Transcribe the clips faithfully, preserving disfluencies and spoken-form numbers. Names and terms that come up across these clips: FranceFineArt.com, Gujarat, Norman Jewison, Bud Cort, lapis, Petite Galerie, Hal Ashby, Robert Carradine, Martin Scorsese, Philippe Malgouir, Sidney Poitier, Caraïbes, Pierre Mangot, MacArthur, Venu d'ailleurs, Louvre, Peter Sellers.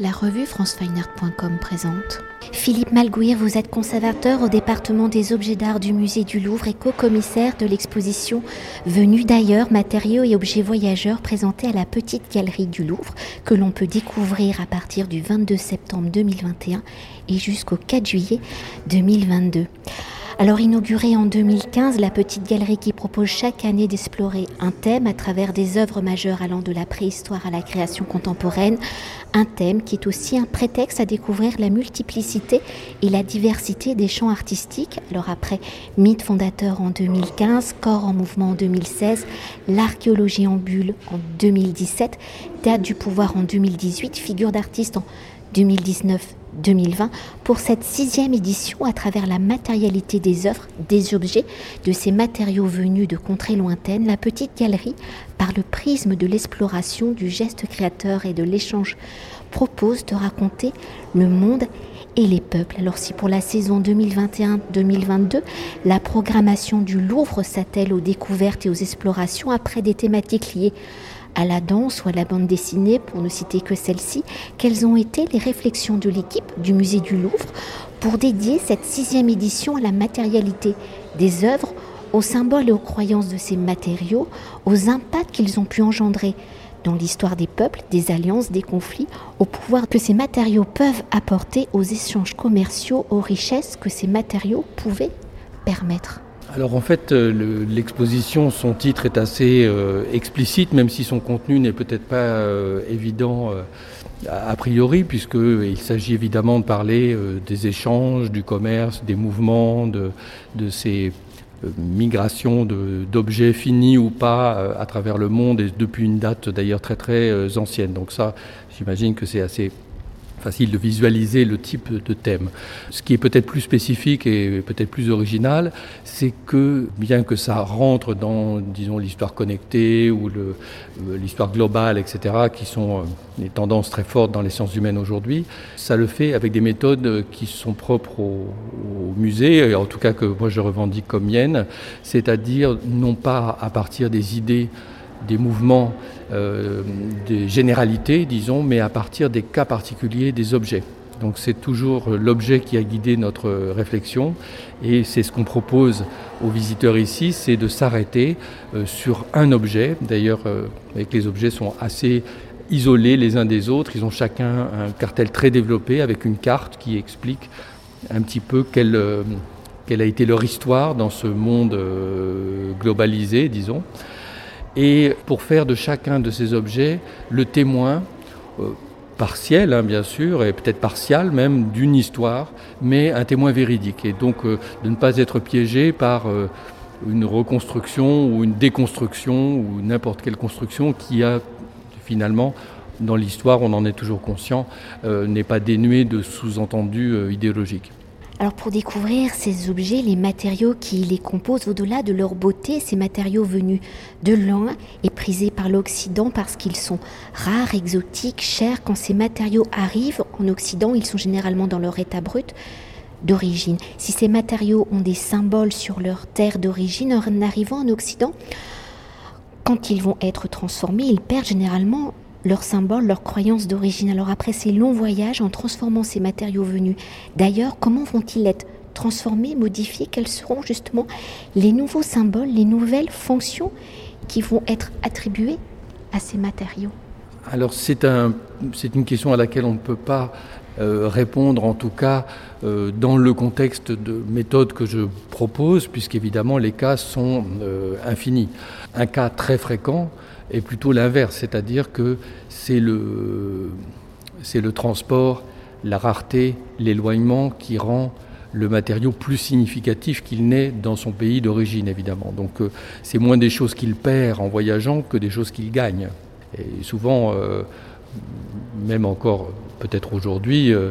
La revue France Fine Art point com présente. Philippe Malgouir, vous êtes conservateur au département des objets d'art du musée du Louvre et co-commissaire de l'exposition Venu d'ailleurs, matériaux et objets voyageurs présentée à la Petite Galerie du Louvre, que l'on peut découvrir à partir du vingt-deux septembre deux mille vingt et un et jusqu'au quatre juillet deux mille vingt-deux. Alors inaugurée en deux mille quinze, la Petite Galerie qui propose chaque année d'explorer un thème à travers des œuvres majeures allant de la préhistoire à la création contemporaine, un thème qui est aussi un prétexte à découvrir la multiplicité et la diversité des champs artistiques. Alors après mythe fondateur en deux mille quinze, corps en mouvement en deux mille seize, l'archéologie en bulle en deux mille dix-sept, théâtre du pouvoir en deux mille dix-huit, figure d'artiste en deux mille dix-neuf deux mille vingt, pour cette sixième édition, à travers la matérialité des œuvres, des objets, de ces matériaux venus de contrées lointaines, la Petite Galerie, par le prisme de l'exploration, du geste créateur et de l'échange, propose de raconter le monde et les peuples. Alors si pour la saison deux mille vingt et un deux mille vingt-deux, la programmation du Louvre s'attelle aux découvertes et aux explorations après des thématiques liées à la danse ou à la bande dessinée, pour ne citer que celle-ci, quelles ont été les réflexions de l'équipe du musée du Louvre pour dédier cette sixième édition à la matérialité des œuvres, aux symboles et aux croyances de ces matériaux, aux impacts qu'ils ont pu engendrer dans l'histoire des peuples, des alliances, des conflits, au pouvoir que ces matériaux peuvent apporter aux échanges commerciaux, aux richesses que ces matériaux pouvaient permettre. Alors en fait, le, l'exposition, son titre est assez euh, explicite, même si son contenu n'est peut-être pas euh, évident euh, a priori, puisqu'il s'agit évidemment de parler euh, des échanges, du commerce, des mouvements, de, de ces euh, migrations de, d'objets finis ou pas euh, à travers le monde, et depuis une date d'ailleurs très très euh, ancienne. Donc ça, j'imagine que c'est assez facile de visualiser le type de thème. Ce qui est peut-être plus spécifique et peut-être plus original, c'est que, bien que ça rentre dans, disons, l'histoire connectée ou le, l'histoire globale, et cetera, qui sont des tendances très fortes dans les sciences humaines aujourd'hui, ça le fait avec des méthodes qui sont propres au, au musée, et en tout cas que moi je revendique comme mienne, c'est-à-dire non pas à partir des idées, des mouvements, euh, des généralités, disons, mais à partir des cas particuliers des objets. Donc c'est toujours l'objet qui a guidé notre réflexion, et c'est ce qu'on propose aux visiteurs ici, c'est de s'arrêter euh, sur un objet. D'ailleurs, euh, avec les objets sont assez isolés les uns des autres, ils ont chacun un cartel très développé avec une carte qui explique un petit peu quelle, euh, quelle a été leur histoire dans ce monde euh, globalisé, disons. Et pour faire de chacun de ces objets le témoin, euh, partiel hein, bien sûr, et peut-être partial même, d'une histoire, mais un témoin véridique. Et donc euh, de ne pas être piégé par euh, une reconstruction ou une déconstruction ou n'importe quelle construction qui a finalement, dans l'histoire, on en est toujours conscient, euh, n'est pas dénuée de sous-entendus euh, idéologiques. Alors pour découvrir ces objets, les matériaux qui les composent, au-delà de leur beauté, ces matériaux venus de loin et prisés par l'Occident parce qu'ils sont rares, exotiques, chers. Quand ces matériaux arrivent en Occident, ils sont généralement dans leur état brut d'origine. Si ces matériaux ont des symboles sur leur terre d'origine, en arrivant en Occident, quand ils vont être transformés, ils perdent généralement leurs symboles, leurs croyances d'origine. Alors après ces longs voyages, en transformant ces matériaux venus d'ailleurs, comment vont-ils être transformés, modifiés? Quels seront justement les nouveaux symboles, les nouvelles fonctions qui vont être attribuées à ces matériaux? Alors c'est, un, c'est une question à laquelle on ne peut pas euh, répondre, en tout cas euh, dans le contexte de méthode que je propose, puisqu'évidemment les cas sont euh, infinis. Un cas très fréquent est plutôt l'inverse, c'est-à-dire que c'est le, c'est le transport, la rareté, l'éloignement qui rend le matériau plus significatif qu'il n'est dans son pays d'origine, évidemment. Donc c'est moins des choses qu'il perd en voyageant que des choses qu'il gagne. Et souvent, euh, même encore peut-être aujourd'hui, euh,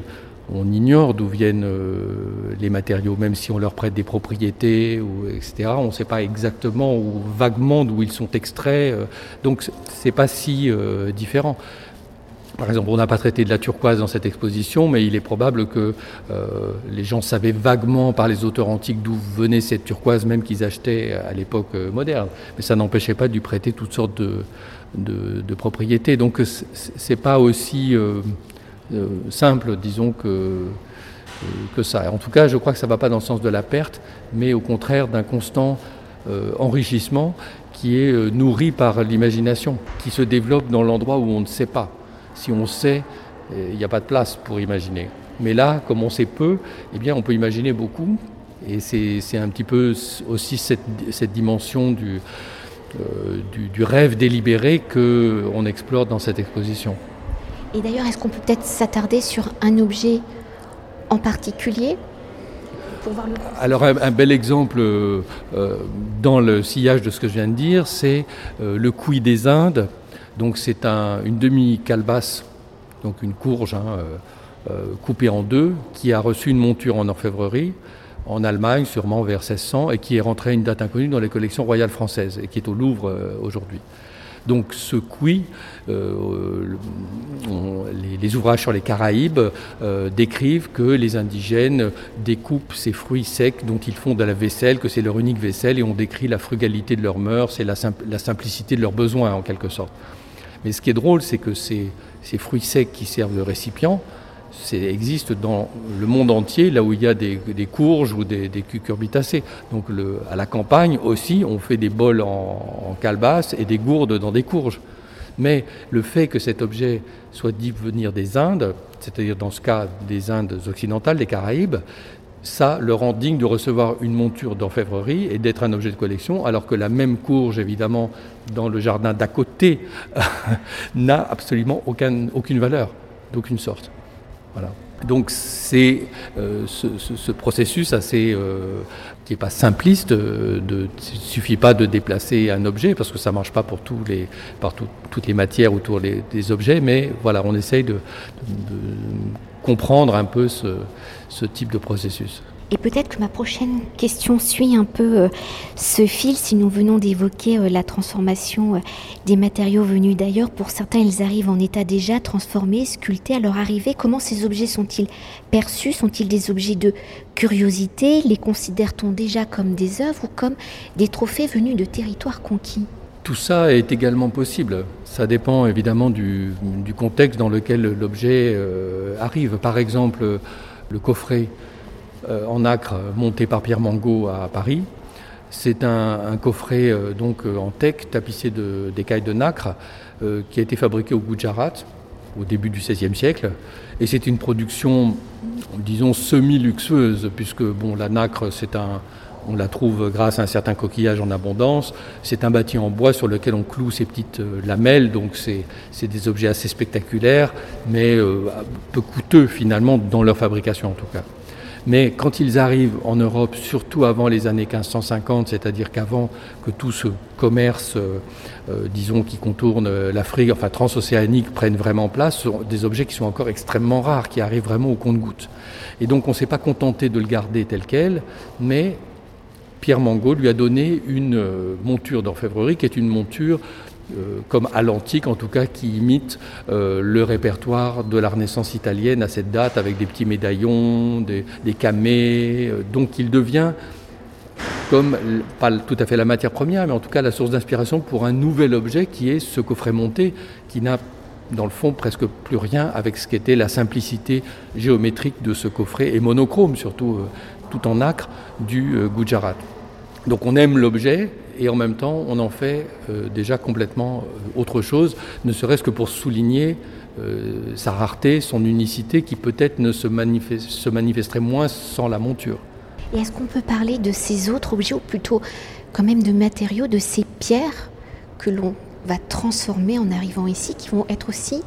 on ignore d'où viennent euh, les matériaux, même si on leur prête des propriétés, ou, et cetera. On ne sait pas exactement ou vaguement d'où ils sont extraits. Euh, donc c'est pas si euh, différent. Par exemple, on n'a pas traité de la turquoise dans cette exposition, mais il est probable que euh, les gens savaient vaguement par les auteurs antiques d'où venait cette turquoise, même qu'ils achetaient à l'époque moderne. Mais ça n'empêchait pas de lui prêter toutes sortes de, de, de propriétés. Donc c'est pas aussi euh, euh, simple, disons, que, euh, que ça. En tout cas, je crois que ça ne va pas dans le sens de la perte, mais au contraire d'un constant euh, enrichissement qui est euh, nourri par l'imagination, qui se développe dans l'endroit où on ne sait pas. Si on sait, il n'y a pas de place pour imaginer. Mais là, comme on sait peu, eh bien, on peut imaginer beaucoup. Et c'est, c'est un petit peu aussi cette, cette dimension du, euh, du, du rêve délibéré qu'on explore dans cette exposition. Et d'ailleurs, est-ce qu'on peut peut-être s'attarder sur un objet en particulier pour voir le... Alors, un, un bel exemple euh, dans le sillage de ce que je viens de dire, c'est euh, le couille des Indes. Donc, c'est un, une demi-calebasse, donc une courge hein, euh, coupée en deux, qui a reçu une monture en orfèvrerie en Allemagne, sûrement vers seize cents, et qui est rentré à une date inconnue dans les collections royales françaises, et qui est au Louvre euh, aujourd'hui. Donc ce couille, euh, le, on, les, les ouvrages sur les Caraïbes euh, décrivent que les indigènes découpent ces fruits secs dont ils font de la vaisselle, que c'est leur unique vaisselle, et on décrit la frugalité de leurs mœurs et la, sim- la simplicité de leurs besoins, en quelque sorte. Mais ce qui est drôle, c'est que ces, ces fruits secs qui servent de récipients, c'est, existe dans le monde entier, là où il y a des, des courges ou des, des cucurbitacées. Donc le, à la campagne aussi, on fait des bols en, en calebasse et des gourdes dans des courges. Mais le fait que cet objet soit dit venir des Indes, c'est-à-dire dans ce cas des Indes occidentales, des Caraïbes, ça le rend digne de recevoir une monture d'orfèvrerie et d'être un objet de collection, alors que la même courge, évidemment, dans le jardin d'à côté, n'a absolument aucun, aucune valeur, d'aucune sorte. Voilà. Donc c'est euh, ce, ce, ce processus assez, euh, qui n'est pas simpliste, euh, de, il ne suffit pas de déplacer un objet parce que ça ne marche pas pour tous les, par tout, toutes les matières autour les, des objets, mais voilà, on essaye de, de, de comprendre un peu ce, ce type de processus. Et peut-être que ma prochaine question suit un peu euh, ce fil, si nous venons d'évoquer euh, la transformation euh, des matériaux venus d'ailleurs. Pour certains, ils arrivent en état déjà transformé, sculpté. À leur arrivée, comment ces objets sont-ils perçus ? Sont-ils des objets de curiosité ? Les considère-t-on déjà comme des œuvres ou comme des trophées venus de territoires conquis ? Tout ça est également possible. Ça dépend évidemment du, du contexte dans lequel l'objet euh, arrive. Par exemple, le coffret en nacre monté par Pierre Mangot à Paris. C'est un, un coffret euh, donc, euh, en teck, tapissé de, d'écailles de nacre, euh, qui a été fabriqué au Gujarat au début du seizième siècle. Et c'est une production, disons, semi-luxueuse, puisque bon, la nacre, c'est un, on la trouve grâce à un certain coquillage en abondance. C'est un bâti en bois sur lequel on cloue ces petites euh, lamelles, donc c'est, c'est des objets assez spectaculaires, mais euh, peu coûteux finalement dans leur fabrication en tout cas. Mais quand ils arrivent en Europe, surtout avant les années quinze cent cinquante, c'est-à-dire qu'avant que tout ce commerce, euh, disons, qui contourne l'Afrique, enfin transocéanique, prenne vraiment place, sont des objets qui sont encore extrêmement rares, qui arrivent vraiment au compte-gouttes. Et donc on ne s'est pas contenté de le garder tel quel, mais Pierre Mangot lui a donné une monture d'orfèvrerie, qui est une monture Euh, comme à l'antique en tout cas, qui imite euh, le répertoire de la Renaissance italienne à cette date, avec des petits médaillons, des, des camées. Euh, donc il devient, comme pas tout à fait la matière première, mais en tout cas la source d'inspiration pour un nouvel objet qui est ce coffret monté, qui n'a dans le fond presque plus rien avec ce qu'était la simplicité géométrique de ce coffret, et monochrome surtout, euh, tout en nacre, du euh, Gujarat. Donc on aime l'objet et en même temps on en fait euh, déjà complètement autre chose, ne serait-ce que pour souligner euh, sa rareté, son unicité qui peut-être ne se, manifeste, se manifesterait moins sans la monture. Et est-ce qu'on peut parler de ces autres objets ou plutôt quand même de matériaux, de ces pierres que l'on va transformer en arrivant ici, qui vont être aussi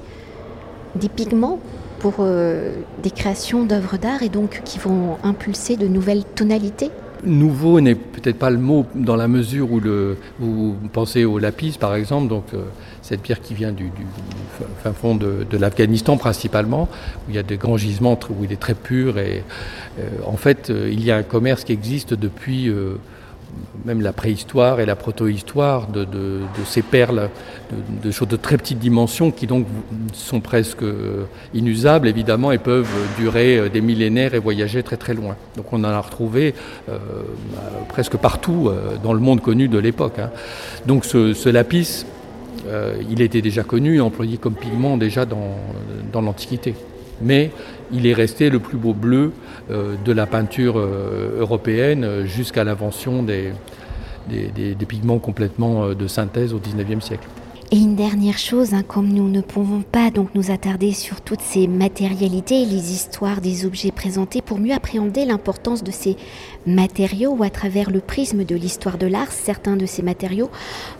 des pigments pour euh, des créations d'œuvres d'art et donc qui vont impulser de nouvelles tonalités ? Nouveau n'est peut-être pas le mot dans la mesure où, le, où vous pensez au lapis par exemple, donc euh, cette pierre qui vient du, du fin fond de, de l'Afghanistan principalement, où il y a des grands gisements, où il est très pur et euh, en fait euh, il y a un commerce qui existe depuis euh, même la préhistoire et la protohistoire de, de, de ces perles, de, de choses de très petites dimensions qui donc sont presque inusables évidemment et peuvent durer des millénaires et voyager très très loin. Donc on en a retrouvé euh, presque partout euh, dans le monde connu de l'époque, hein. Donc ce, ce lapis, euh, il était déjà connu, employé comme pigment déjà dans, dans l'Antiquité. mais il est resté le plus beau bleu euh, de la peinture euh, européenne jusqu'à l'invention des, des, des, des pigments complètement euh, de synthèse au dix-neuvième siècle. Et une dernière chose, hein, comme nous ne pouvons pas donc nous attarder sur toutes ces matérialités et les histoires des objets présentés, pour mieux appréhender l'importance de ces matériaux ou à travers le prisme de l'histoire de l'art, certains de ces matériaux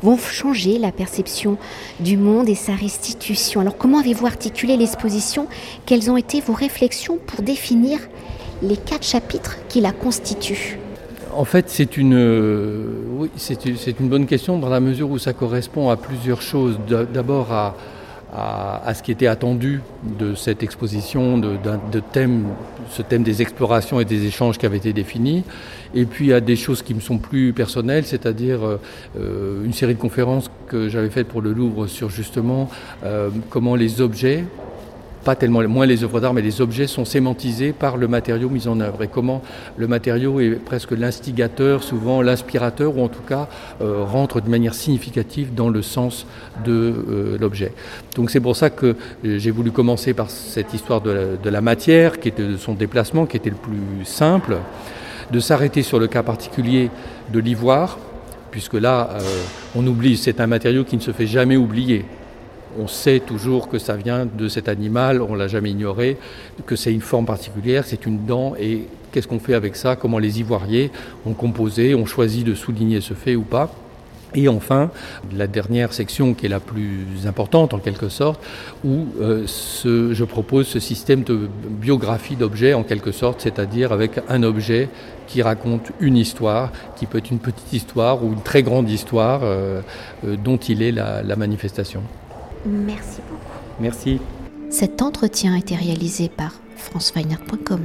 vont changer la perception du monde et sa restitution. Alors comment avez-vous articulé l'exposition ? Quelles ont été vos réflexions pour définir les quatre chapitres qui la constituent ? En fait, c'est une, euh, oui, c'est, une, c'est une bonne question dans la mesure où ça correspond à plusieurs choses. D'abord à, à, à ce qui était attendu de cette exposition, de, de thème, ce thème des explorations et des échanges qui avait été défini, et puis à des choses qui me sont plus personnelles, c'est-à-dire euh, une série de conférences que j'avais faites pour le Louvre sur justement euh, comment les objets, pas tellement moins les œuvres d'art, mais les objets sont sémantisés par le matériau mis en œuvre et comment le matériau est presque l'instigateur, souvent l'inspirateur, ou en tout cas euh, rentre de manière significative dans le sens de euh, l'objet. Donc c'est pour ça que j'ai voulu commencer par cette histoire de la, de la matière, qui était de son déplacement, qui était le plus simple, de s'arrêter sur le cas particulier de l'ivoire, puisque là euh, on oublie, c'est un matériau qui ne se fait jamais oublier. On sait toujours que ça vient de cet animal, on ne l'a jamais ignoré, que c'est une forme particulière, c'est une dent, et qu'est-ce qu'on fait avec ça ? Comment les ivoiriers ont composé, ont choisi de souligner ce fait ou pas ? Et enfin, la dernière section qui est la plus importante en quelque sorte, où euh, ce, je propose ce système de biographie d'objets en quelque sorte, c'est-à-dire avec un objet qui raconte une histoire, qui peut être une petite histoire ou une très grande histoire euh, euh, dont il est la, la manifestation. Merci beaucoup. Merci. Cet entretien a été réalisé par France Fine Art point com.